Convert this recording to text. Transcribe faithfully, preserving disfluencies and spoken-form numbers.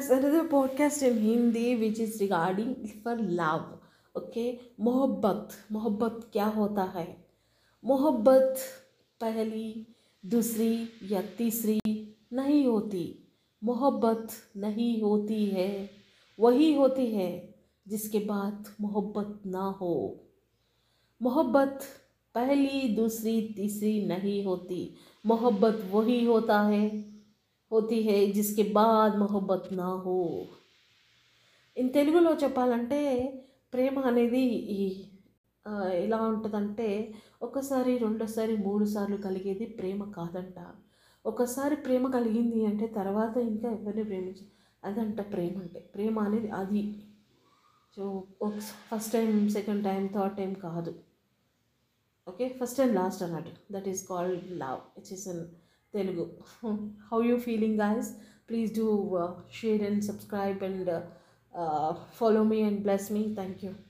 has another podcast in Hindi which is regarding for love. Okay, मोहब्बत मोहब्बत क्या होता है, मोहब्बत पहली दूसरी या तीसरी नहीं होती, मोहब्बत नहीं होती है, वही होती है जिसके बाद मोहब्बत ना हो। मोहब्बत पहली दूसरी तीसरी नहीं होती, मोहब्बत वही होता है होती है जिसके बाद मोहब्बत ना हो. ఇన్ తెలుగులో చెప్పాలంటే ప్రేమ అనేది ఎలా ఉంటుందంటే ఒకసారి రెండోసారి మూడు సార్లు కలిగేది ప్రేమ కాదంట. ఒకసారి ప్రేమ కలిగింది అంటే తర్వాత ఇంకా ఎవరిని ప్రేమించ అదంట ప్రేమ అంటే. ప్రేమ అనేది అది so first time second time third time కాదు, ఓకే ఫస్ట్ అండ్ లాస్ట్ అన్నట్టు. That is called love. It's is an Telugu. How you feeling guys? Please do uh, share and subscribe and uh, uh, follow me and bless me. Thank you.